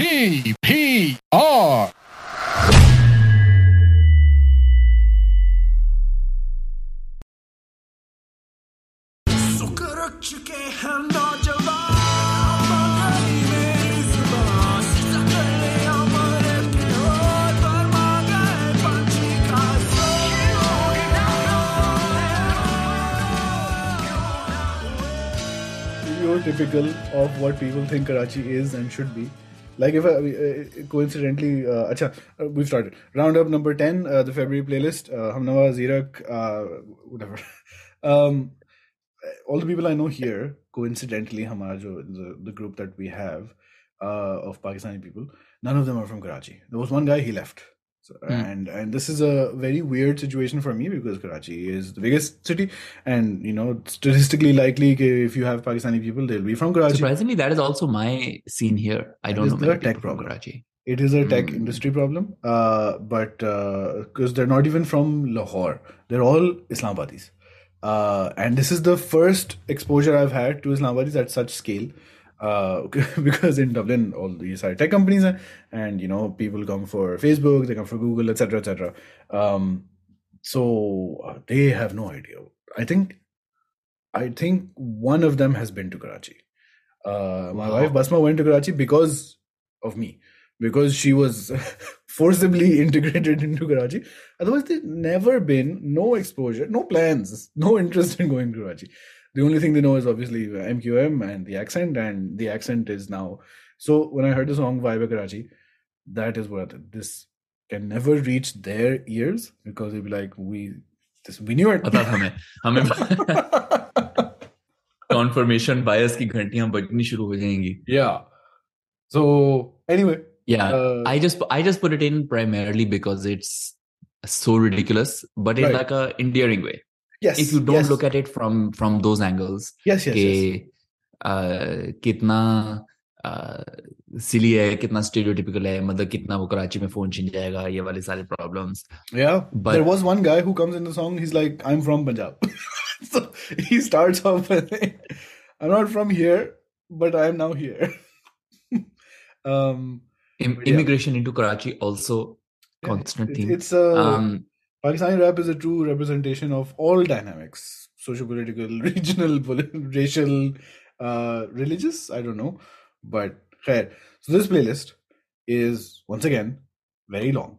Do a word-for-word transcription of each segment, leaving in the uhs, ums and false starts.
T P R. Typical of what people think Karachi is and should be. Like if I, uh, coincidentally, uh, achha, uh, we've started. Roundup number ten, uh, the February playlist, uh, Hamnawa, Zirak, uh, whatever. Um, all the people I know here, coincidentally, hamara jo, the, the group that we have uh, of Pakistani people, none of them are from Karachi. There was one guy, he left. So, mm. and and this is a very weird situation for me because Karachi is the biggest city and you know statistically likely if you have Pakistani people they'll be from Karachi. Surprisingly, that is also my scene here. I don't know many people from Karachi. It is a tech mm. industry problem, uh, but because uh, they're not even from Lahore, they're all Islamabadis, uh, and this is the first exposure I've had to Islamabadis at such scale. Uh, because in Dublin, all these high tech companies are, and you know, people come for Facebook, they come for Google, et cetera, et cetera. Um, so they have no idea. I think, I think one of them has been to Karachi. Uh, my wow. wife Basma went to Karachi because of me, because she was forcibly integrated into Karachi. Otherwise, they've never been, no exposure, no plans, no interest in going to Karachi. The only thing they know is obviously M Q M and the accent, and the accent is now. So when I heard the song Vibe Karachi, that is what this can never reach their ears because they'll be like, we this we knew it. Confirmation bias ki ghantiyan bajni shuru ho jayengi. Yeah. So anyway. Yeah. Uh, I just I just put it in primarily because it's so ridiculous, but in right. like a endearing way. Yes, if you don't yes. look at it from from those angles, yes, yes, yes. Uh, kitna uh, silly hai, kitna stereotypical hai, matlab kitna wo Karachi mein phone chin jayega, ye wale sare problems. Yeah, but there was one guy who comes in the song. He's like, I'm from Punjab. So he starts off with, I'm not from here, but I am now here. um, Im- immigration yeah. into Karachi also constant theme. It, it's a. Um, Pakistani rap is a true representation of all dynamics, socio-political, regional, racial, uh, religious, I don't know, but khair. So this playlist is, once again, very long.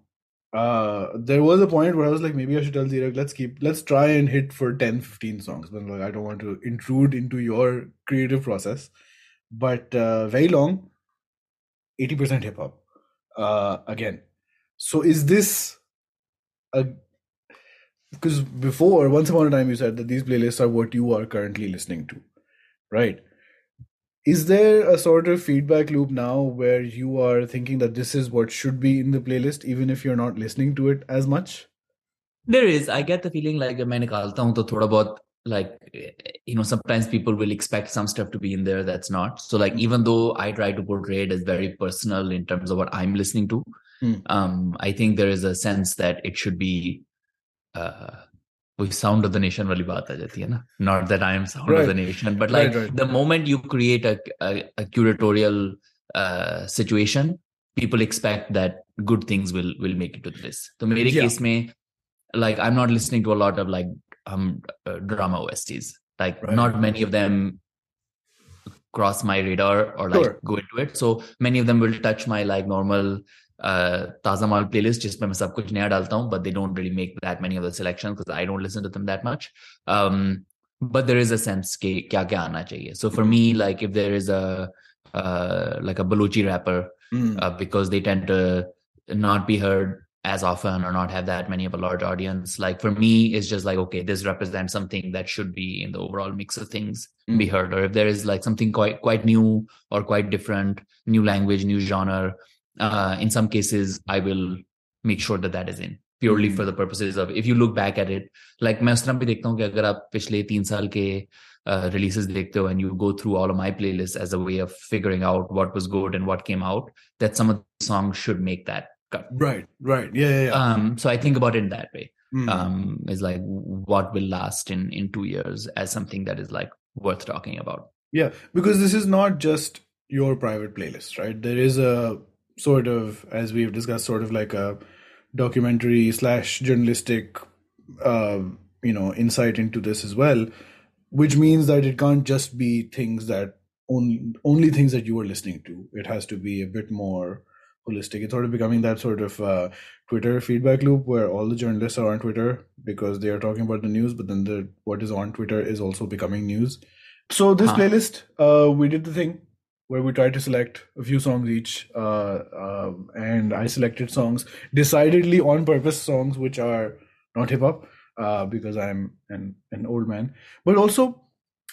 Uh, there was a point where I was like, maybe I should tell Zirak, let's keep, let's try and hit for ten, fifteen songs. But like, I don't want to intrude into your creative process, but uh, very long, eighty percent hip hop uh, again. So is this... a Because before, once upon a time, you said that these playlists are what you are currently listening to, right? Is there a sort of feedback loop now where you are thinking that this is what should be in the playlist, even if you're not listening to it as much? There is. I get the feeling like, main nikalta hun to thoda bahut, like, you know, sometimes people will expect some stuff to be in there that's not. So, like, even though I try to portray it as very personal in terms of what I'm listening to, Hmm. Um, I think there is a sense that it should be uh, with sound of the nation wali baat aa jati hai na. Not that I am sound right. of the nation, but like right, right. the moment you create a, a, a curatorial uh, situation, people expect that good things will will make it to the list. So in my yeah. case, mein, like I'm not listening to a lot of like um, uh, drama O S Ts. Like right. not many of them cross my radar or like sure. go into it. So many of them will touch my like normal Taza Maal playlist jis mein main sab kuch naya dalta hun, but they don't really make that many of the selections because I don't listen to them that much. Um, but there is a sense ke kya kya aana chahiye. So for me, like if there is a uh, like a Balochi rapper, mm. uh, because they tend to not be heard as often or not have that many of a large audience, like for me, it's just like, okay, this represents something that should be in the overall mix of things mm. be heard. Or if there is like something quite quite new or quite different, new language, new genre, Uh, in some cases, I will make sure that that is in purely mm-hmm. for the purposes of, if you look back at it, like मैं उस तरह भी देखता हूँ कि अगर आप पिछले तीन साल के releases देखते हो and you go through all of my playlists as a way of figuring out what was good and what came out, that some of the songs should make that cut. Right, right. Yeah, yeah, yeah. Um, so I think about it in that way. Mm. Um, is like what will last in, in two years as something that is like worth talking about. Yeah, because this is not just your private playlist, right? There is a sort of, as we've discussed, sort of like a documentary slash journalistic, uh, you know, insight into this as well, which means that it can't just be things that only, only things that you are listening to. It has to be a bit more holistic. It's sort of becoming that sort of uh, Twitter feedback loop where all the journalists are on Twitter because they are talking about the news, but then the what is on Twitter is also becoming news. So this huh. playlist, uh, we did the thing where we tried to select a few songs each, uh, uh, and I selected songs, decidedly on purpose, songs which are not hip hop, uh, because I'm an, an old man. But also,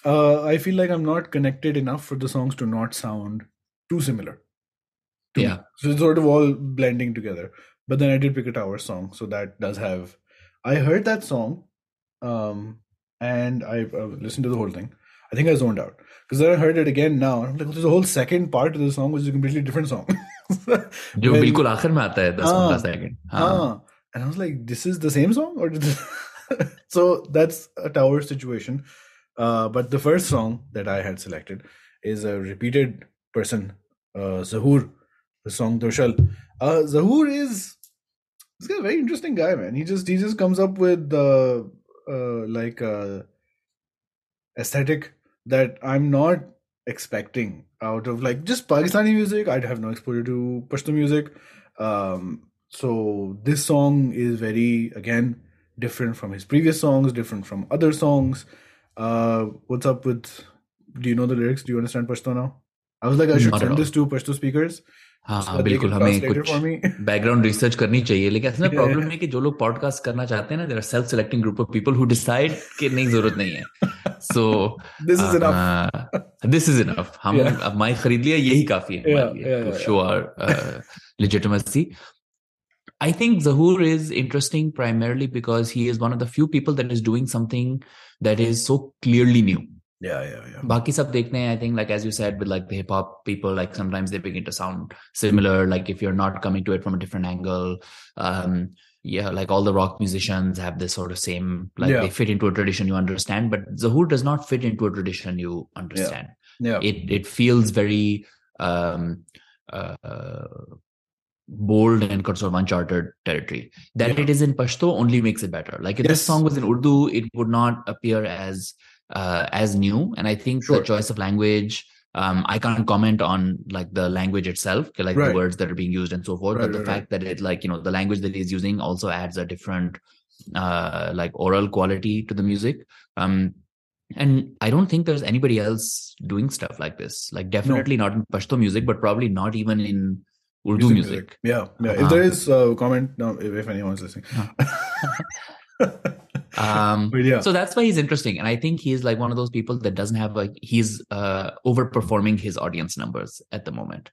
uh, I feel like I'm not connected enough for the songs to not sound too similar. To yeah. Me. So it's sort of all blending together. But then I did pick a Towers song, so that does have... I heard that song, um, and I uh, listened to the whole thing. I think I zoned out because then I heard it again now. I'm like, well, there's a whole second part to the song, which is a completely different song. Jo bilkul aakhir mein aata hai, ten to fifteen second. And I was like, this is the same song? Or this... So that's a Tower situation. Uh, but the first song that I had selected is a repeated person, uh, Zahur, the song Doshal. Uh, Zahur is this guy, a very interesting guy, man. He just, he just comes up with uh, uh, like uh, aesthetic that I'm not expecting out of like just Pakistani music. I'd have no exposure to Pashto music. Um, so this song is very, again, different from his previous songs, different from other songs. Uh, what's up with, do you know the lyrics? Do you understand Pashto now? I was like, I should not send this to Pashto speakers. Haan, so bilkul, hame kuch background research karni chahiye. Lekin asli mein problem hai ki jo log podcast karna chahte hain na, there are self-selecting group of people who decide ki nahi zarurat nahi hai. So this is uh, enough. Uh, this is enough. Hum yeah. ab mai khareed liya, yahi kafi hai yeah, yeah, to yeah, show yeah. our uh, legitimacy. I think Zahur is interesting primarily because he is one of the few people that is doing something that is so clearly new. Yeah, yeah, yeah. Baaki sab dekhte hain, I think, like as you said, with like the hip hop people, like sometimes they begin to sound similar. Like if you're not coming to it from a different angle, um, yeah, like all the rock musicians have this sort of same, like yeah. they fit into a tradition you understand, but Zahur does not fit into a tradition you understand. Yeah, yeah. It it feels very um, uh, bold and sort of uncharted territory. That yeah. it is in Pashto only makes it better. Like if yes. this song was in Urdu, it would not appear as Uh, as new, and I think sure. the choice of language, um, I can't comment on like the language itself, like right. the words that are being used and so forth, right, but the right, fact right. that it like, you know, the language that he's using also adds a different uh, like oral quality to the music. Um, and I don't think there's anybody else doing stuff like this, like definitely no. not in Pashto music, but probably not even in Urdu music. music. music. Yeah, yeah. Uh-huh. If there is a uh, comment, no, if, if anyone's listening. Um, yeah. So that's why he's interesting, and I think he's like one of those people that doesn't have like he's uh, overperforming his audience numbers at the moment.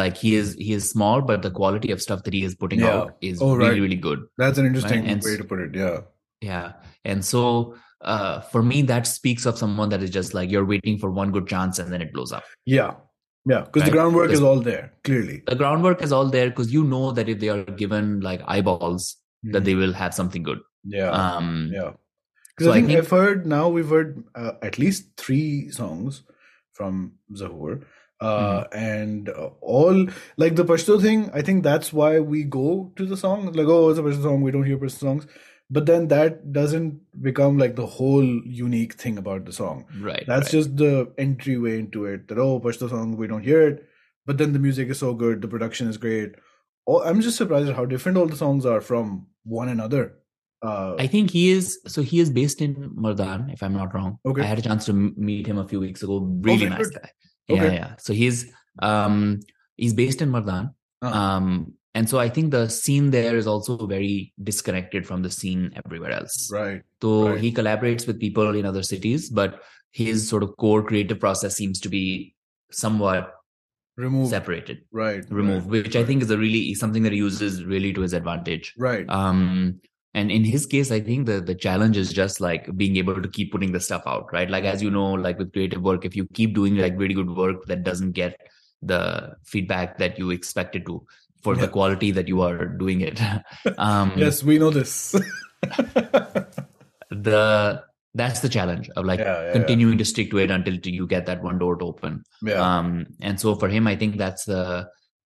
Like he is he is small, but the quality of stuff that he is putting yeah. out is oh, right. really really good. That's an interesting right? way to put it. Yeah, yeah. And so uh, for me, that speaks of someone that is just like you're waiting for one good chance and then it blows up. Yeah. Yeah, because right. the groundwork is all there. Clearly, the groundwork is all there because you know that if they are given like eyeballs, mm. that they will have something good. Yeah, um, yeah. Because so I think, think I've heard now we've heard uh, at least three songs from Zahur, uh, mm-hmm. and uh, all like the Pashto thing. I think that's why we go to the song like, oh, it's a Pashto song. We don't hear Pashto songs, but then that doesn't become like the whole unique thing about the song. Right. That's right. just the entryway into it. That oh, Pashto song. We don't hear it, but then the music is so good. The production is great. Oh, I'm just surprised at how different all the songs are from one another. Uh, I think he is, so he is based in Mardan, if I'm not wrong. Okay. I had a chance to m- meet him a few weeks ago. Really okay, nice good. guy. Yeah, okay. yeah. So he's, um, he's based in Mardan. Uh-huh. Um, and so I think the scene there is also very disconnected from the scene everywhere else. Right. So right. he collaborates with people in other cities, but his sort of core creative process seems to be somewhat removed, separated. Right. Removed, right. which right. I think is a really, something that he uses really to his advantage. Right. Um, And in his case, I think the, the challenge is just like being able to keep putting the stuff out, right? Like, as you know, like with creative work, if you keep doing like really good work that doesn't get the feedback that you expect it to for yeah. the quality that you are doing it. Um, yes, we know this. the That's the challenge of like yeah, yeah, continuing yeah. to stick to it until you get that one door to open. Yeah. Um, and so for him, I think that's the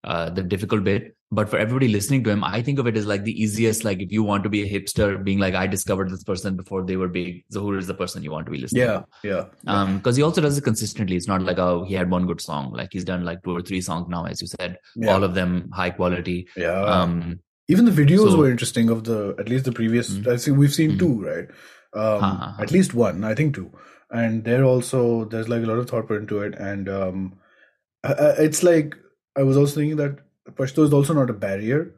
uh, the difficult bit. But for everybody listening to him, I think of it as like the easiest, like if you want to be a hipster, being like, I discovered this person before they were big. Zahur is the person you want to be listening yeah, to. Yeah, yeah. Um, because he also does it consistently. It's not like, oh, he had one good song. Like he's done like two or three songs now, as you said, yeah. all of them high quality. Yeah. Um, Even the videos so, were interesting of the, at least the previous, mm-hmm. I think we've seen mm-hmm. two, right? Um, uh-huh. At least one, I think two. And there also, there's like a lot of thought put into it. And um, it's like, I was also thinking that Pashto is also not a barrier,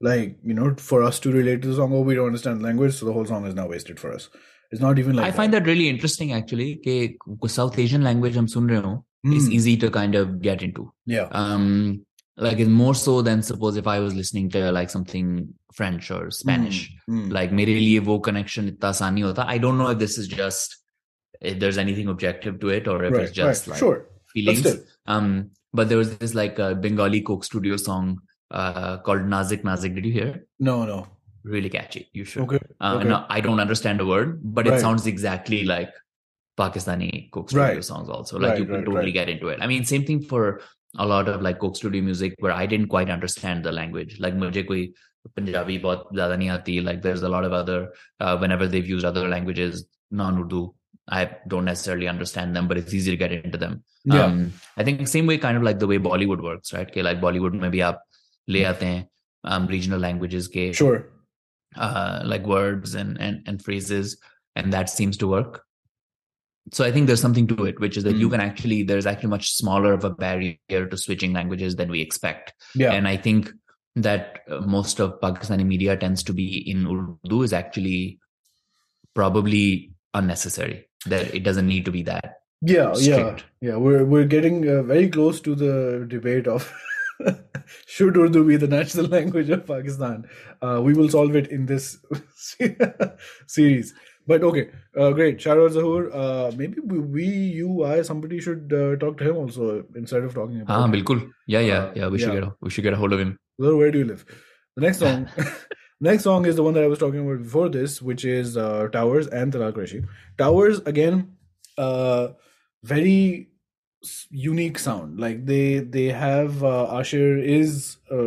like, you know, for us to relate to the song. Oh, we don't understand language, so the whole song is now wasted for us. It's not even like I that. Find that really interesting actually. Ke South Asian language I'm sun rahe hoon, mm. is easy to kind of get into. Yeah. Um, like it's more so than suppose if I was listening to like something French or Spanish. Mm. Mm. Like mere liye wo connection itna aasani hota. I don't know if this is just if there's anything objective to it or if right, it's just right. like sure. feelings. But still. Um, But there was this like uh, Bengali Coke Studio song uh, called Nazik Nazik. Did you hear it? No, no. Really catchy. You should. Okay. Uh, okay. No, I don't understand a word, but right. it sounds exactly like Pakistani Coke Studio right. songs also. Like right, you can right, totally right. get into it. I mean, same thing for a lot of like Coke Studio music where I didn't quite understand the language. Like mujhe koi Punjabi bahut zyada nahi aati. Like there's a lot of other, uh, whenever they've used other languages, non-Urdu. I don't necessarily understand them, but it's easy to get into them. Yeah. Um, I think same way, kind of like the way Bollywood works, right? Ke like Bollywood, maybe aap le aate hain um, regional languages, ke sure, uh, like words and and and phrases, and that seems to work. So I think there's something to it, which is that mm. you can actually there's actually much smaller of a barrier to switching languages than we expect. Yeah. And I think that most of Pakistani media tends to be in Urdu is actually probably unnecessary. That it doesn't need to be that. Yeah, strict. yeah, yeah. We're we're getting uh, very close to the debate of should Urdu be the national language of Pakistan? Uh, we will solve it in this series. But okay, uh, great. Sharo Zahur, uh, maybe we, you, I, somebody should uh, talk to him also instead of talking about. Ah, bilkul. Yeah, yeah, yeah. We should yeah. get a, we should get a hold of him. So where do you live? The next song. Next song is the one that I was talking about before this, which is uh, Towers and Talal Qureshi. Towers, again, uh, very unique sound. Like they they have uh, Ashir is a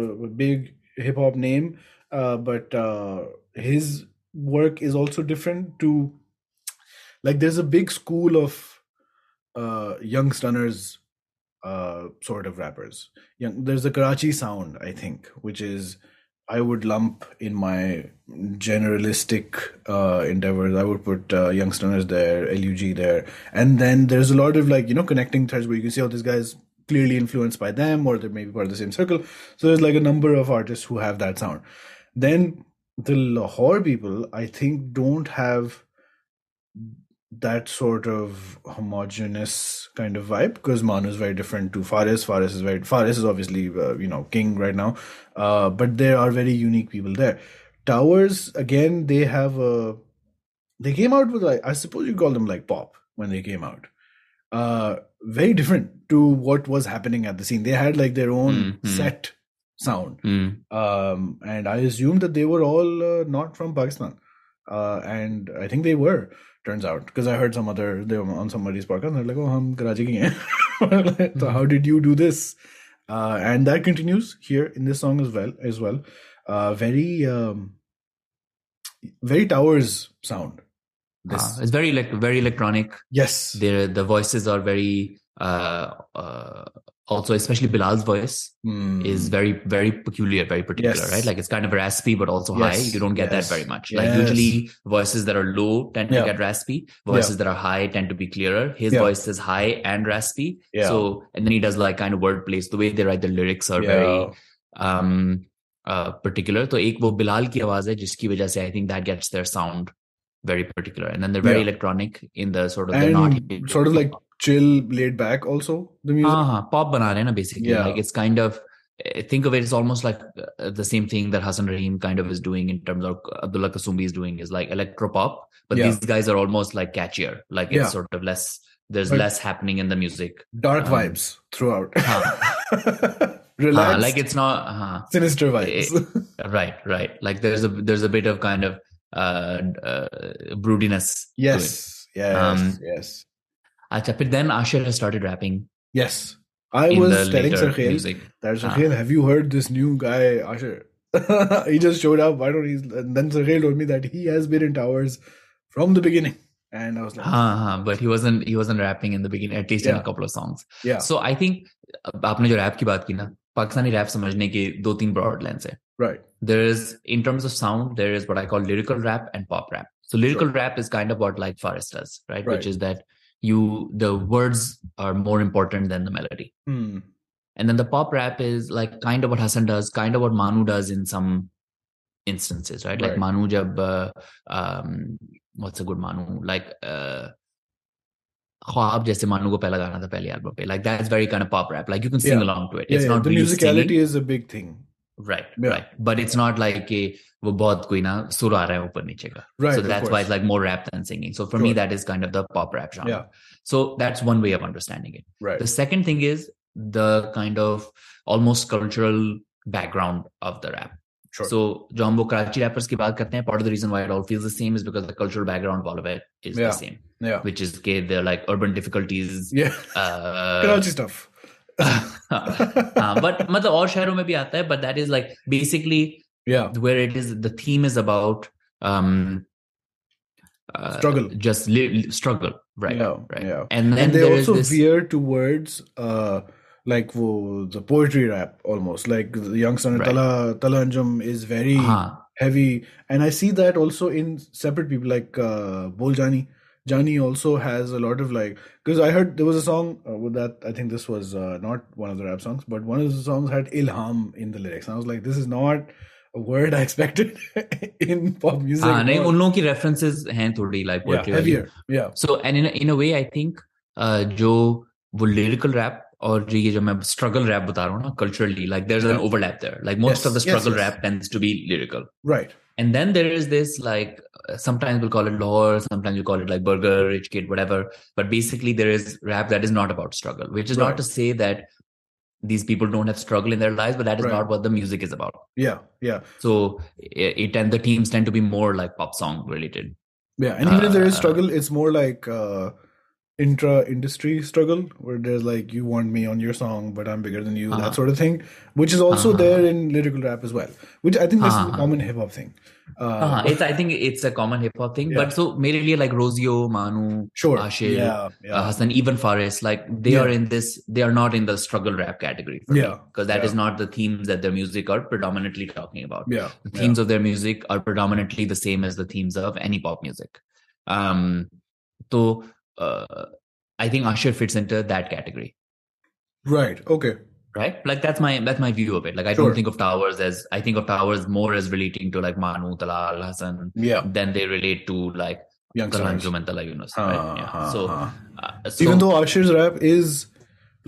big hip hop name, uh, but uh, his work is also different to like there's a big school of uh, Young Stunners uh, sort of rappers. Young, there's a Karachi sound, I think, which is. I would lump in my generalistic uh, endeavors. I would put uh, Young Stunners there, L U G there. And then there's a lot of like, you know, connecting threads where you can see how this guy is clearly influenced by them or they're maybe part of the same circle. So there's like a number of artists who have that sound. Then the Lahore people, I think, don't have that sort of homogenous kind of vibe because Manu is very different to Faris. Faris is very Faris is obviously uh, you know king right now, uh, but there are very unique people there. Towers again, they have a they came out with like I suppose you call them like pop when they came out, uh, very different to what was happening at the scene. They had like their own mm-hmm. set sound, mm. um, and I assumed that they were all uh, not from Pakistan, uh, and I think they were. Turns out, because I heard some other, they were on somebody's podcast, and they're like, oh, hum Karachi ki hain. So how did you do this? Uh, and that continues here in this song as well. As well, uh, very, um, very Towers sound. This. Ah, it's very like very electronic. Yes, the the voices are very. Uh, uh, also, especially Bilal's voice mm. is very very peculiar, very particular, yes. right? Like it's kind of raspy, but also yes. high. You don't get yes. that very much. Yes. Like usually voices that are low tend yeah. to get raspy. Voices yeah. that are high tend to be clearer. His yeah. voice is high and raspy. Yeah. So, and then he does like kind of word plays. The way they write the lyrics are yeah. very um, uh, particular. So, ek wo Bilal ki awaaz hai, jiski wajah se I think that gets their sound very particular. And then they're very yeah. electronic in the sort of and they're not sort of like. Chill, laid back also, the music. Uh-huh. Pop bana rahe na basically. Yeah. Like it's kind of, think of it, it's almost like the same thing that Hassan Rahim kind of is doing in terms of Abdullah Kasumbi is doing is like electropop. But yeah. these guys are almost like catchier. Like it's yeah. sort of less, there's like, less happening in the music. Dark um, vibes throughout. Uh-huh. Relaxed. Uh, like it's not. Uh-huh. Sinister vibes. It, right, right. Like there's a there's a bit of kind of uh, uh, broodiness. Yes, yes, um, yes. Achha, but then Ashir has started rapping. Yes. I in was telling Sarkhil that Sarkhil, ah. have you heard this new guy Ashir? He just showed up. Why don't he? And then Sarkhil told me that he has been in Towers from the beginning. And I was like, ah, but he wasn't he wasn't rapping in the beginning, at least yeah. in a couple of songs. Yeah. So I think آپ نے جو rape کی بات کی نا, Pakistani rape سمجھنے کے دو تین براڈ لینس ہیں. Right. There is, in terms of sound, there is what I call lyrical rap and pop rap. So lyrical sure. rap is kind of what like Faris does, right? right? Which is that you the words are more important than the melody. Hmm. And then the pop rap is like kind of what Hassan does, kind of what Manu does in some instances, right? Like right. Manu jab, uh, um, what's a good Manu? Like, uh, Khwab jaise Manu ko pehla gaana tha pehli album pe. Like that's very kind of pop rap. Like you can sing yeah. along to it. Yeah, it's yeah. not the really musicality singing. Is a big thing. Right, yeah. right. But it's not like a, wo bahut koi na sur aa raha hai upar niche ka. Right, so that's why it's like more rap than singing. So for sure. me, that is kind of the pop rap genre. Yeah. So that's one way of understanding it. Right. The second thing is the kind of almost cultural background of the rap. Sure. So jo hum wo Karachi rappers ki baat karte hain, part of the reason why it all feels the same is because the cultural background of all of it is yeah. the same. Yeah. Which is ke they're like urban difficulties. Yeah. Uh, Karachi stuff. But matlab aur shehron mein bhi aata hai, but that is like basically yeah. where it is, the theme is about um uh, struggle, just li- struggle, right? Yeah, right. Yeah. And then and they also this... veer towards uh, like wo, the poetry rap almost, like the Young Stunners, right. Tala Tala Anjum is very uh-huh. heavy, and I see that also in separate people like uh, Bol Jani. Johnny also has a lot of like, because I heard there was a song uh, with that, I think this was uh, not one of the rap songs, but one of the songs had ilham in the lyrics. And I was like, this is not a word I expected in pop music. Ah, nahin, un logon ki references hain thodi like poetry. Yeah, heavier. Yeah. So, and in a, in a way, I think uh, jo wo lyrical rap aur ye jo main struggle rap bata raha hu na, culturally, like there's an overlap there. Like most yes, of the struggle yes, yes. rap tends to be lyrical. Right. And then there is this like, sometimes we'll call it lore, sometimes we call it like burger, rich kid, whatever. But basically there is rap that is not about struggle, which is right. not to say that these people don't have struggle in their lives, but that is right. not what the music is about. Yeah, yeah. So it and the themes tend to be more like pop song related. Yeah, and even uh, if there is struggle, it's more like uh, intra-industry struggle, where there's like, you want me on your song, but I'm bigger than you, uh-huh. that sort of thing, which is also uh-huh. there in lyrical rap as well, which I think this uh-huh. is a common hip-hop thing. Uh, uh-huh. it's, I think it's a common hip-hop thing, yeah. but so mere liye like Rozio, Manu, sure. Ashir, yeah, yeah. Uh, Hassan, even Faris, like they yeah. are in this, they are not in the struggle rap category for yeah. me, because that yeah. is not the themes that their music are predominantly talking about. Yeah. The themes yeah. of their music are predominantly the same as the themes of any pop music. Um, so, Uh, I think Ashir fits into that category. Right. Okay. Right. Like that's my that's my view of it. Like I sure. don't think of Towers as I think of Towers more as relating to like Manu, Talal, Hassan. Yeah. Than they relate to like Young Stunners and Tala Yunus. Uh, right? Yeah. Uh, so, uh, so even though Ashir's rap is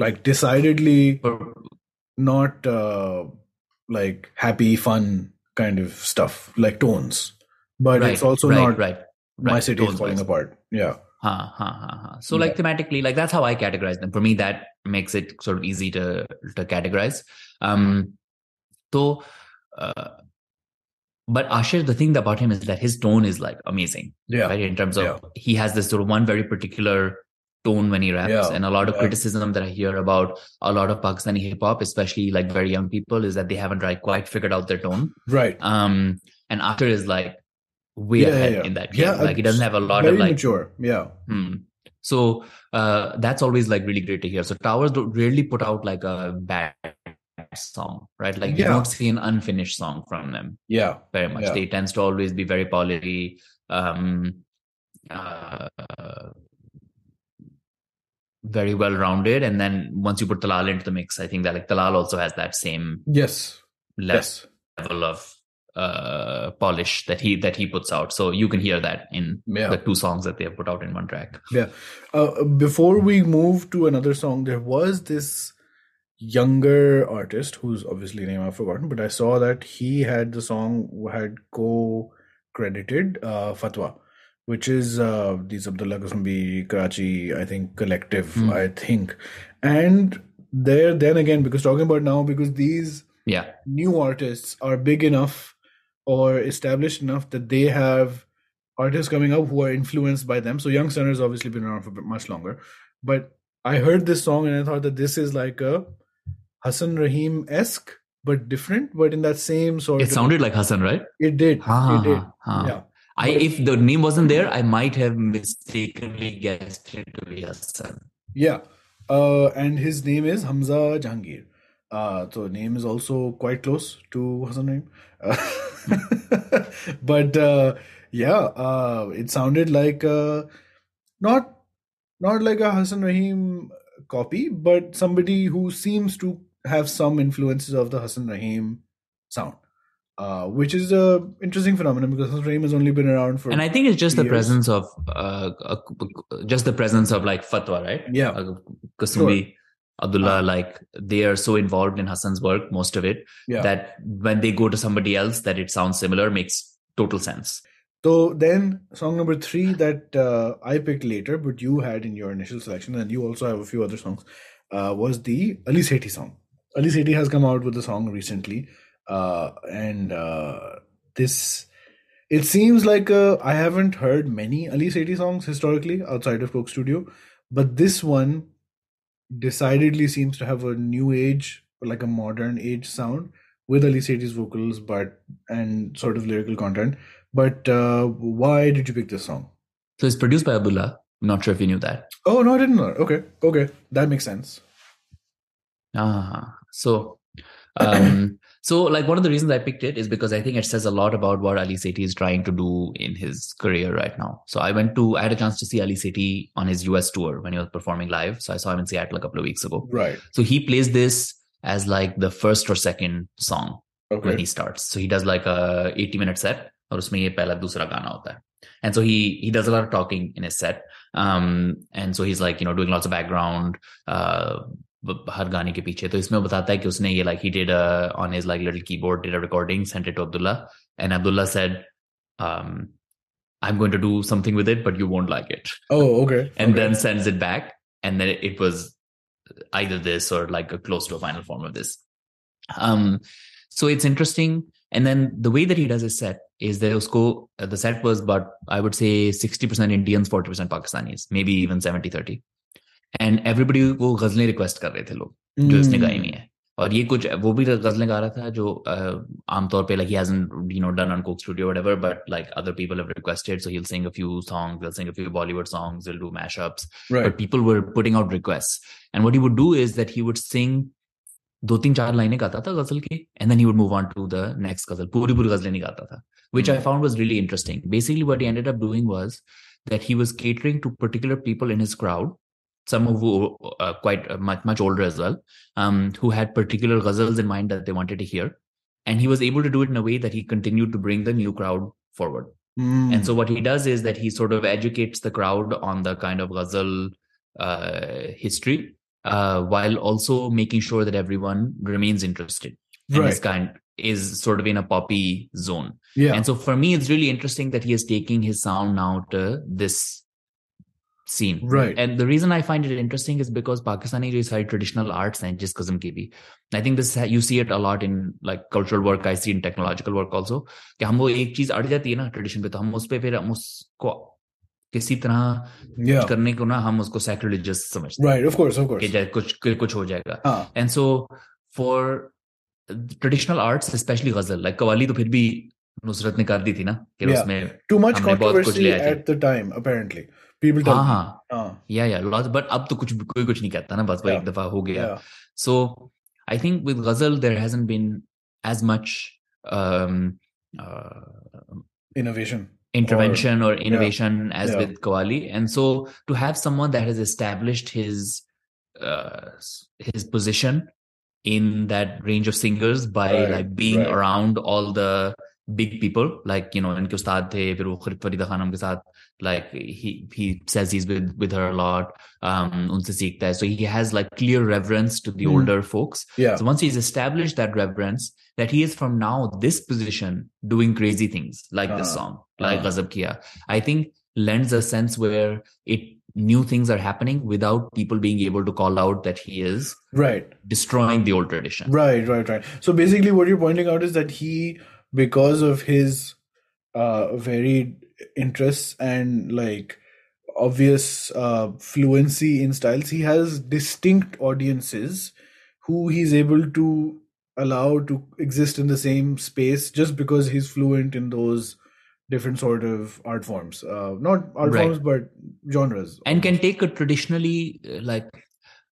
like decidedly per- not uh, like happy, fun kind of stuff, like tones, but right, it's also right, not right, right, my city is falling apart. Yeah. Huh, huh, huh, huh. So yeah. like thematically, like that's how I categorize them. For me, that makes it sort of easy to, to categorize. Um, so, uh, but Ashir, the thing about him is that his tone is like amazing. Yeah. Right. In terms of yeah. he has this sort of one very particular tone when he raps, yeah. and a lot of yeah. criticism that I hear about a lot of Pakistani hip hop, especially like very young people, is that they haven't like quite figured out their tone. Right. Um, and Ashir is like. way yeah, ahead yeah, yeah. in that game. Yeah, like he doesn't have a lot of like mature. Yeah. Hmm. So uh, that's always like really great to hear. So Towers don't really put out like a bad song, right? Like yeah. you don't see an unfinished song from them. Yeah. Very much. Yeah. They tends to always be very poly. Um, uh, very well rounded. And then once you put Talal into the mix, I think that like Talal also has that same yes. level yes. of uh polish that he that he puts out, so you can hear that in yeah. the two songs that they have put out in one track. Yeah uh, before we move to another song, there was this younger artist whose obviously name I've forgotten, but I saw that he had the song had co-credited uh Fatwa, which is uh these Abdullah Kasumbi Karachi I think collective. mm. I think and there then again because talking about now because these yeah new artists are big enough or established enough that they have artists coming up who are influenced by them. So Young Stunners obviously been around for much longer, but I heard this song and I thought that this is like a Hassan Rahim-esque, but different, but in that same sort it of... It sounded like Hassan, right? It did. Ah, it did. Ah. Yeah. I, if the name wasn't there, I might have mistakenly guessed it to be Hassan. Yeah. Uh, and his name is Hamza Jangir. Uh, so name is also quite close to Hassan Rahim. Uh, but uh, yeah, uh, it sounded like uh, not not like a Hassan Rahim copy, but somebody who seems to have some influences of the Hassan Rahim sound, uh, which is a interesting phenomenon because Hassan Rahim has only been around for. And I think it's just the years. presence of uh, uh, just the presence of like Fatwa, right? Yeah, uh, Kasumbi. Sure. Abdullah, like they are so involved in Hassan's work, most of it, yeah. that when they go to somebody else, that it sounds similar makes total sense. So then song number three that uh, I picked later, but you had in your initial selection, and you also have a few other songs, uh, was the Ali Sethi song. Ali Sethi has come out with a song recently. Uh, and uh, this, it seems like uh, I haven't heard many Ali Sethi songs historically outside of Coke Studio, but this one decidedly seems to have a new age, like a modern age sound with Ali Sethi's vocals, but and sort of lyrical content. But uh, why did you pick this song? So it's produced by Abdullah. I'm not sure if you knew that. Oh no, I didn't know. Okay, okay, that makes sense. Ah, so, um, so like one of the reasons I picked it is because I think it says a lot about what Ali Sethi is trying to do in his career right now. So I went to, I had a chance to see Ali Sethi on his U S tour when he was performing live. So I saw him in Seattle a couple of weeks ago. Right. So he plays this as like the first or second song okay. when he starts. So he does like a eighty minute set. और उसमें ये पहला दूसरा गाना होता है. And so he he does a lot of talking in his set. Um, and so he's like, you know, doing lots of background uh, हर गाने के पीछे. तो इसमें बताता है कि उसने ये like he did a, on his like little keyboard did a recording, sent it to Abdullah, and Abdullah said, um, I'm going to do something with it, but you won't like it. Oh, okay. And okay. then sends it back, and then it was either this or like a close to a final form of this. Um, so it's interesting. And then the way that he does his set is that usko, the set was about, I would say, sixty percent Indians, forty percent Pakistanis, maybe even seventy thirty. And everybody को गजलें request कर रहे थे लोग mm. जो इसने गाई नहीं है और ये कुछ वो भी गजलें गा रहा था जो आमतौर पे like he hasn't you know done on Coke Studio or whatever but like other people have requested so he'll sing a few songs he'll sing a few Bollywood songs he'll do mashups right. but people were putting out requests and what he would do is that he would sing दो तीन चार लाइनें गाता था गजल की and then he would move on to the next गजल पूरी पूरी गजलें नहीं गाता था which I found was really interesting basically what he ended up doing was that he was catering to particular people in his crowd some who uh, quite uh, much much older as well, um, who had particular ghazals in mind that they wanted to hear. And he was able to do it in a way that he continued to bring the new crowd forward. Mm. And so what he does is that he sort of educates the crowd on the kind of ghazal uh, history, uh, while also making sure that everyone remains interested. Right. And this kind is sort of in a poppy zone. Yeah. And so for me, it's really interesting that he is taking his sound now to this scene. Right. And the reason I find it interesting is because Pakistani recite traditional arts and just qism ki bhi. I think this you see it a lot in like cultural work, I see in technological work also. कि हम वो एक चीज अड़ जाती है ना tradition पे तो हम उस पे फिर उसको किसी तरह yeah. करने को ना हम उसको sacrilegious समझते हैं. Right, of course, of course. कि कुछ कुछ हो जाएगा. Ah. And so for traditional arts, especially ghazal, like qawwali तो फिर भी नुसरत ने कर दी थी ना कि उसमें too much controversy at the time apparently. People talk. हाँ, हाँ. Yeah, yeah, lots, but अब तो कुछ कोई कुछ नहीं कहता ना बस वो एक दफा हो गया. So I think with ghazal there hasn't been as much um, uh, innovation, intervention, or, or innovation yeah, as yeah. with qawwali. And so to have someone that has established his uh, his position in that range of singers by right, like being right. around all the big people like you know इनके उस्ताद थे फिर वो खरीद फरीदा खानम के साथ like he he says he's with with her a lot um unse seekhta hai so he has like clear reverence to the mm. older folks yeah. so once he's established that reverence that he is from now this position doing crazy things like uh, this song like uh, Ghazab Kiya I think lends a sense where it new things are happening without people being able to call out that he is right destroying the old tradition right right right so basically what you're pointing out is that he because of his uh, varied interests and like obvious uh, fluency in styles. He has distinct audiences who he's able to allow to exist in the same space just because he's fluent in those different sort of art forms. Uh, not art right. forms, but genres. And almost. Can take a traditionally, like,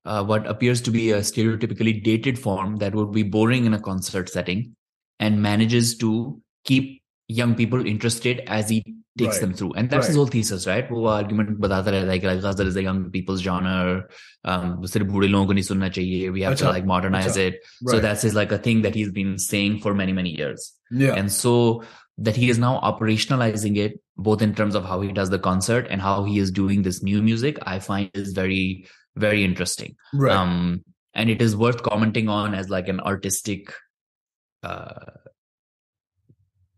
uh, what appears to be a stereotypically dated form that would be boring in a concert setting and manages to keep young people interested as he takes right. them through. And that's right. his whole thesis, right? Wo argument batata rehta hai ki like ghazal is a young people's genre. Um, sirf booढ़े लोगों को नहीं सुनना चाहिए. We have achha. to like modernize achha. it. Right. So that's his like a thing that he's been saying for many, many years. Yeah. And so that he is now operationalizing it both in terms of how he does the concert and how he is doing this new music, I find is very, very interesting. Right. Um, and it is worth commenting on as like an artistic uh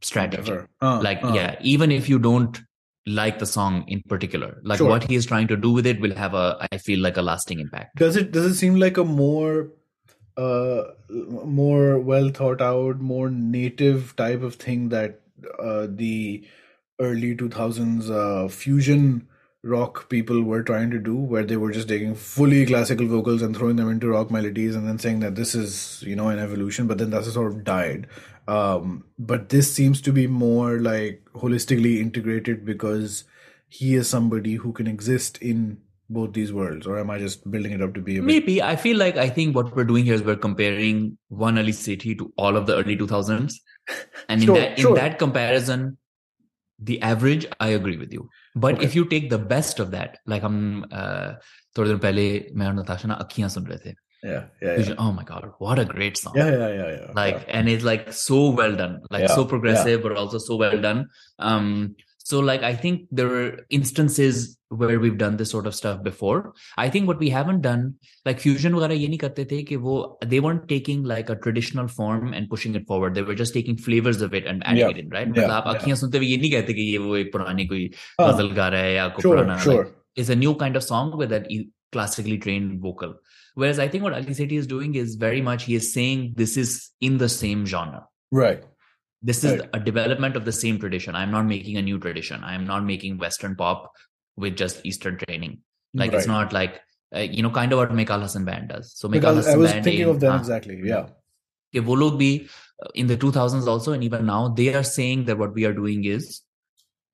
strategy. Uh, like, uh. yeah, even if you don't like the song in particular, like sure. what he is trying to do with it will have a, I feel like a lasting impact. Does it, does it seem like a more, uh, more well thought out, more native type of thing that uh, the early two thousands uh, fusion rock people were trying to do, where they were just taking fully classical vocals and throwing them into rock melodies and then saying that this is, you know, an evolution, but then that's sort of died. Um, but this seems to be more like holistically integrated because he is somebody who can exist in both these worlds. Or am I just building it up to be a maybe bit... I feel like I think what we're doing here is we're comparing one Ali Sethi to all of the early two thousands, and sure, in that sure. in that comparison, the average, I agree with you. But okay. if you take the best of that, like I'm uh, थोड़े दिन पहले मैं और नताशा ना अखियां सुन रहे थे. Yeah, yeah, yeah. Oh my God, what a great song. Yeah, yeah, yeah, yeah. Like, yeah. And it's like so well done, like yeah, so progressive, yeah. but also so well done. Um, so like, I think there are instances where we've done this sort of stuff before. I think what we haven't done, like fusion वगैरह ये नहीं करते थे कि वो, they weren't taking like a traditional form and pushing it forward. They were just taking flavors of it and adding yeah, it in, right? मतलब आप आँखियाँ सुनते हुए ये नहीं कहते कि ये वो एक पुरानी कोई गजल गा रहा है या कोई पुराना. Sure, sure. It's a new kind of song with that classically trained vocal. Whereas I think what Ali Sethi is doing is very much, he is saying this is in the same genre. Right. This is right. a development of the same tradition. I'm not making a new tradition. I'm not making Western pop with just Eastern training. Like right. it's not like, uh, you know, kind of what Mekaal Hasan Band does. So Mekaal Hasan Band. I was Band thinking in, of them uh, exactly. Yeah. Ke wo log bhi, in the two thousands also and even now, they are saying that what we are doing is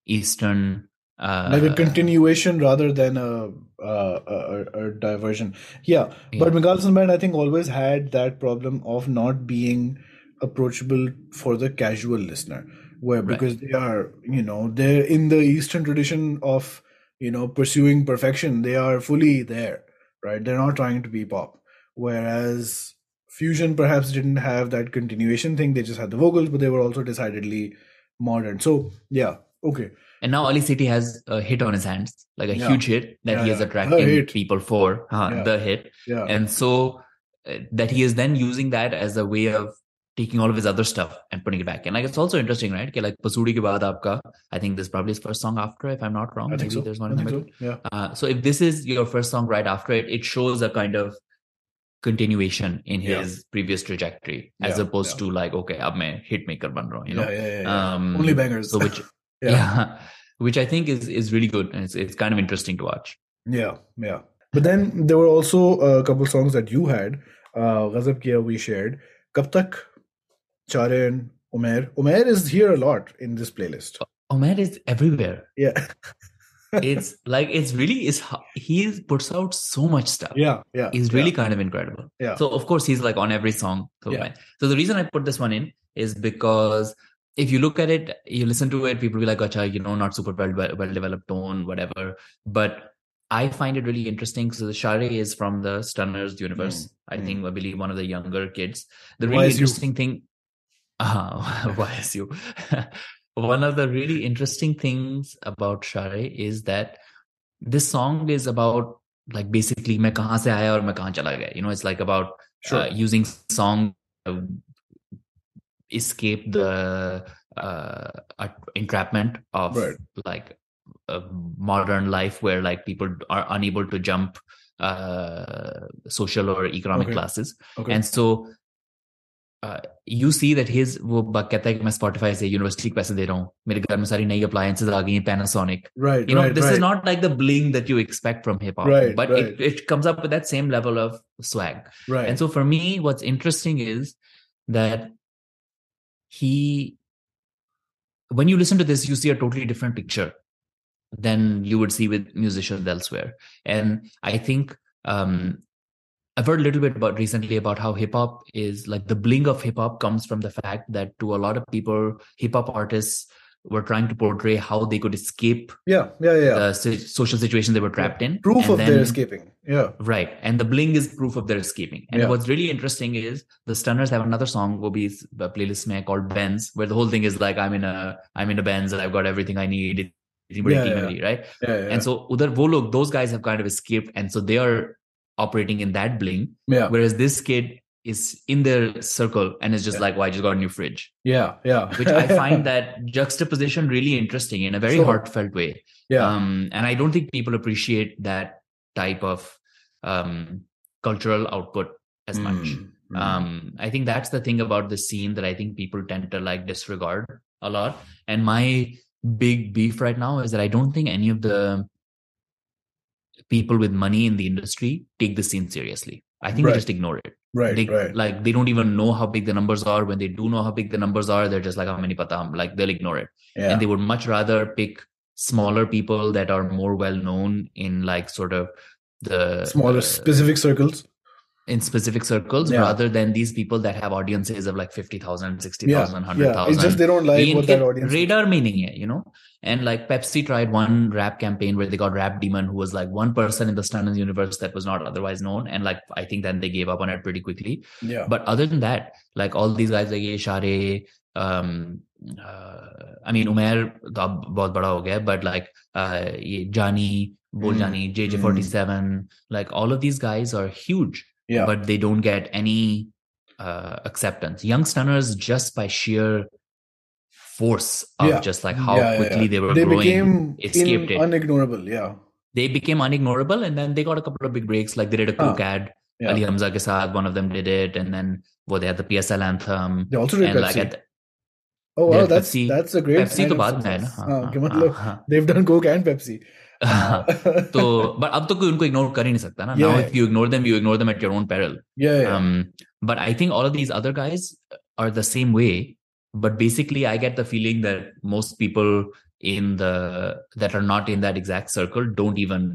Eastern. Uh, like a continuation rather than a, uh, a, a diversion. Yeah. yeah. But Mekaal Hasan Band, I think, always had that problem of not being approachable for the casual listener, where because right. they are, you know, they're in the Eastern tradition of, you know, pursuing perfection. They are fully there, right? They're not trying to be pop. Whereas fusion perhaps didn't have that continuation thing. They just had the vocals, but they were also decidedly modern. So, yeah. Okay. And now Ali Sethi has a hit on his hands, like a yeah. huge hit that yeah, he is attracting people for, huh, yeah. the hit. Yeah. And so uh, that he is then using that as a way of taking all of his other stuff and putting it back. And like, it's also interesting, right? Ke, like Pasoori ke baad aapka, I think this is probably his first song after, if I'm not wrong. I think maybe so. There's one in the middle. So. Yeah. Uh, so if this is your first song right after it, it shows a kind of continuation in his yeah. previous trajectory as yeah, opposed yeah. to like, okay, ab main hit maker ban raha hoon, you know? Yeah, yeah, yeah. Um, Only bangers. So which... Yeah. yeah, which I think is, is really good. And it's, it's kind of interesting to watch. Yeah, yeah. But then there were also a couple of songs that you had. Uh, Ghazab Kiya we shared. Kab Tak, Shary and Umair. Umair is here a lot in this playlist. Umair is everywhere. Yeah. It's like, it's really, it's, he puts out so much stuff. Yeah, yeah. He's really yeah. kind of incredible. Yeah. So of course he's like on every song. So, yeah. so the reason I put this one in is because... If you look at it, you listen to it, people will be like, "Acha, you know, not super well, well, well-developed tone, whatever." But I find it really interesting. So the Shary is from the Stunners universe. Mm, I mm. think, I believe, one of the younger kids. The really Y S U. Interesting thing, uh, Y S U. One of the really interesting things about Shary is that this song is about like basically, "Main kahan se aaya aur main kahan chala gaya." You know, it's like about sure. uh, using song. Uh, escape the uh, uh, entrapment of right. like a modern life where like people are unable to jump uh, social or economic okay. classes. Okay. And so you see that his وہ کہتا ہے کہ میں Spotify سے university کے پیسے دے رہا ہوں, میرے گھر میں ساری نئی اپلائنسز آ گئی ہیں, Panasonic, you know this is not like the bling that you expect from hip hop, but it it comes up with that same level of swag. And so for me what's interesting is that he, when you listen to this you see a totally different picture than you would see with musicians elsewhere. And I think um I've heard a little bit about recently about how hip hop is like the bling of hip hop comes from the fact that to a lot of people hip hop artists were trying to portray how they could escape yeah yeah yeah the social situation they were trapped yeah. in proof and of then, their escaping yeah right and the bling is proof of their escaping and yeah. what's really interesting is the Stunners have another song wo bhi playlist mein called Benz where the whole thing is like i'm in a i'm in a Benz and I've got everything I need everybody yeah, yeah. Me, right yeah, yeah. and so udhar wo log those guys have kind of escaped and so they are operating in that bling yeah. whereas this kid is in their circle and it's just yeah. like, well, I just got a new fridge. Yeah, yeah. Which I find that juxtaposition really interesting in a very sure. heartfelt way. Yeah. Um, and I don't think people appreciate that type of um, cultural output as mm. much. Mm. Um, I think that's the thing about the scene that I think people tend to like disregard a lot. And my big beef right now is that I don't think any of the people with money in the industry take the scene seriously. I think right. they just ignore it. Right, they, right. Like they don't even know how big the numbers are. When they do know how big the numbers are, they're just like, how many pata hum? Like they'll ignore it. Yeah. And they would much rather pick smaller people that are more well-known in like sort of the... Smaller uh, specific circles. In specific circles yeah. rather than these people that have audiences of like fifty thousand, sixty thousand, yeah. one hundred thousand. Yeah. It's just they don't like they what that audience... Radar meaning hai, you know? And like Pepsi tried one rap campaign where they got Rap Demon, who was like one person in the Stunners universe that was not otherwise known. And like, I think then they gave up on it pretty quickly. Yeah. But other than that, like all these guys like Shary, um, uh, I mean, Umair, bahut bada ho gaya, but like uh, Johnny, Bol Johnny, mm. J J forty-seven, mm. like all of these guys are huge. Yeah. But they don't get any uh, acceptance. Young Stunners, just by sheer force of yeah. just like how yeah, quickly yeah, yeah. they were they growing, escaped in, it. Unignorable, yeah. They became unignorable, and then they got a couple of big breaks. Like they did a Coke ah, ad, yeah. Ali Hamza ke saath, one of them did it, and then well, they had the P S L anthem. They also did Pepsi. Like at the, oh wow, that's Pepsi. That's a great. Pepsi to baad mein, na. They've done Coke and Pepsi. تو but اب تو کوئی ان کو ignore کر ہی نہیں سکتا نا. Now if you ignore them, you ignore them at your own peril. Yeah, yeah. Um, but I think all of these other guys are the same way. But basically, I get the feeling that most people in the that are not in that exact circle don't even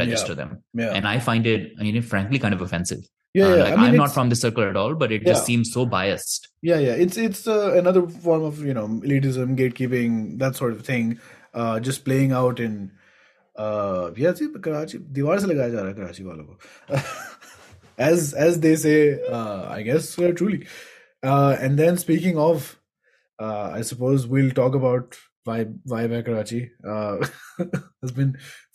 register yeah. them. Yeah. And I find it, I mean, frankly, kind of offensive. Yeah, uh, yeah. Like, I mean, I'm not from this circle at all, but it yeah. just seems so biased. Yeah, yeah. It's it's uh, another form of, you know, elitism, gatekeeping, that sort of thing, uh, just playing out in. Karachi دیوار سے لگایا جا رہا ہے کراچی والوں کو as as they say I guess truly and then speaking of I suppose we'll talk about why why by Karachi has been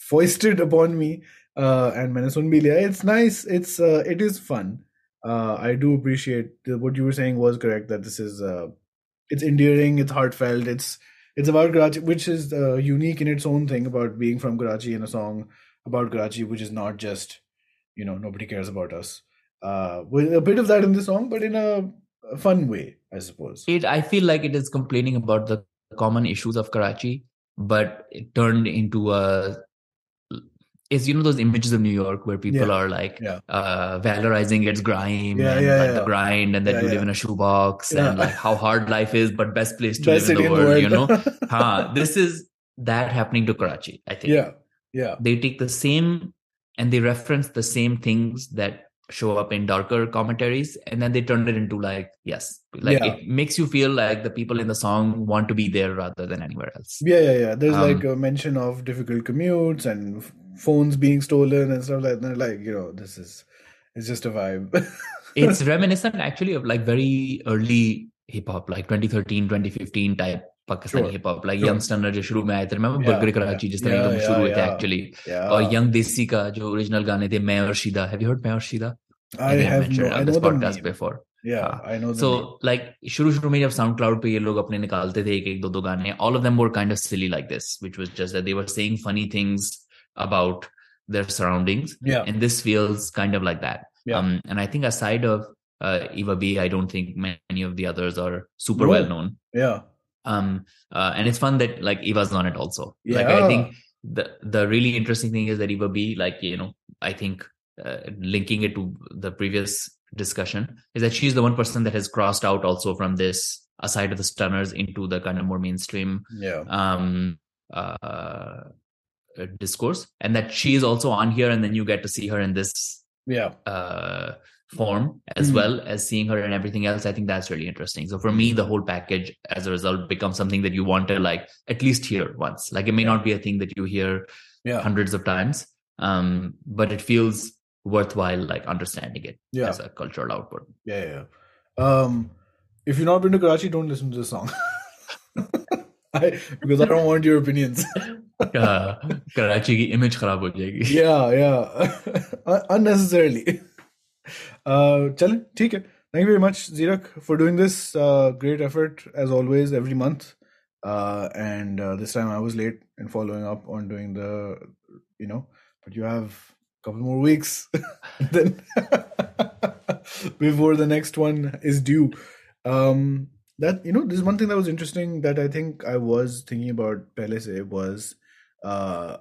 foisted upon me and میں نے سن بھی لیا. It's nice, it's it is fun. I do appreciate what you are saying was correct that this is it's endearing, it's heartfelt, it's It's about Karachi, which is uh, unique in its own thing about being from Karachi, and a song about Karachi, which is not just, you know, nobody cares about us. Uh, with a bit of that in the song, but in a, a fun way, I suppose. It, I feel like it is complaining about the common issues of Karachi, but it turned into a... Is, you know, those images of New York where people yeah. are like yeah. uh, valorizing its grime yeah, and yeah, like yeah. the grind, and that yeah, you live yeah. in a shoebox yeah. and like how hard life is, but best place to best live in the world, world. You know, huh? This is that happening to Karachi, I think. Yeah, yeah. They take the same and they reference the same things that show up in darker commentaries, and then they turn it into like, yes, like yeah. it makes you feel like the people in the song want to be there rather than anywhere else. Yeah, yeah, yeah. There's um, like a mention of difficult commutes and phones being stolen and stuff like that. Like, you know, this is, it's just a vibe. It's reminiscent actually of like very early hip hop, like twenty thirteen, twenty fifteen type Pakistani sure. hip hop, like sure. Young Stunner jo shuru mein aaye the, remember yeah, Burger Karachi yeah. jis tarah yeah, yeah, shuru yeah. hue the actually, yeah. aur Young Desi ka jo original gaane the, Main aur Shida. Have you heard Main aur Shida? I Maybe have no, I know this podcast before. Yeah, uh, I know them. So name. Like shuru shuru mein jab SoundCloud pe ye log apne nikalte the ek ek do do gaane, all of them were kind of silly like this, which was just that they were saying funny things about their surroundings yeah. and this feels kind of like that. yeah. Um, and I think aside of uh, Eva B. I don't think many of the others are super no. well known. Yeah. Um. Uh, and it's fun that like Eva's on it also. Yeah. Like I think the the really interesting thing is that Eva B. Like you know I think uh, linking it to the previous discussion is that she's the one person that has crossed out also from this aside of the Stunners into the kind of more mainstream. Yeah. Um. Uh. discourse, and that she is also on here, and then you get to see her in this yeah uh form as mm-hmm. well as seeing her and everything else. I think that's really interesting. So for me, the whole package as a result becomes something that you want to like at least hear once. Like it may yeah. not be a thing that you hear yeah. hundreds of times, um but it feels worthwhile like understanding it yeah. as a cultural output. Yeah, yeah. Um if you've not been to Karachi, don't listen to this song. I, because I don't want your opinions. Karachi ki image kharab ho jayegi. Yeah, yeah. Unnecessarily. Uh, chale, theek hai. Thank you very much, Zirak, for doing this. Uh, great effort, as always, every month. Uh, and uh, this time I was late in following up on doing the, you know, but you have a couple more weeks then before the next one is due. Um, that, you know, this is one thing that was interesting that I think I was thinking about pehle se was, uh,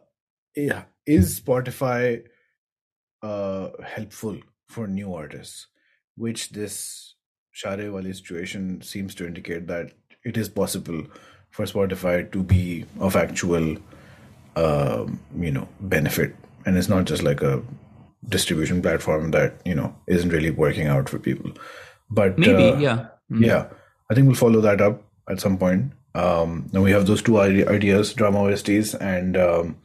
yeah, is Spotify uh, helpful for new artists? Which this Shary wali situation seems to indicate that it is possible for Spotify to be of actual, um, you know, benefit. And it's not just like a distribution platform that, you know, isn't really working out for people. But maybe, uh, yeah. Mm-hmm. Yeah. I think we'll follow that up at some point. Um, now we have those two ideas, drama O S Ts and um,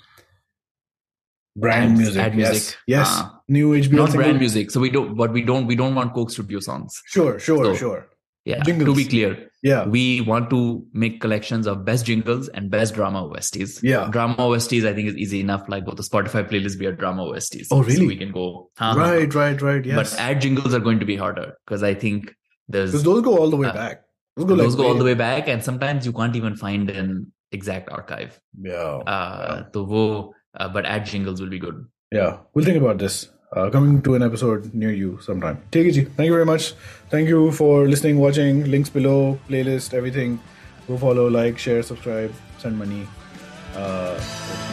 brand ad, music. Ad yes, music. Yes. Uh, new H B O. Not single. Brand music. So we don't, but we don't, we don't want Coke Studio songs. Sure, sure, so, sure. Yeah. Jingles. To be clear. Yeah. We want to make collections of best jingles and best drama O S Ts. Yeah. Drama O S Ts, I think, is easy enough. Like both the Spotify playlist be a drama O S Ts. Oh, really? So we can go. Uh, right, right, right. Yes. But ad jingles are going to be harder because I think there's. Because those go all the way uh, back. Those go, like those go all the way back, and sometimes you can't even find an exact archive. Yeah. Uh, yeah. Wo, uh, but ad jingles will be good. Yeah. We'll think about this. Uh, coming to an episode near you sometime. Take it, G. Thank you very much. Thank you for listening, watching. Links below, playlist, everything. Go follow, like, share, subscribe, send money. Uh,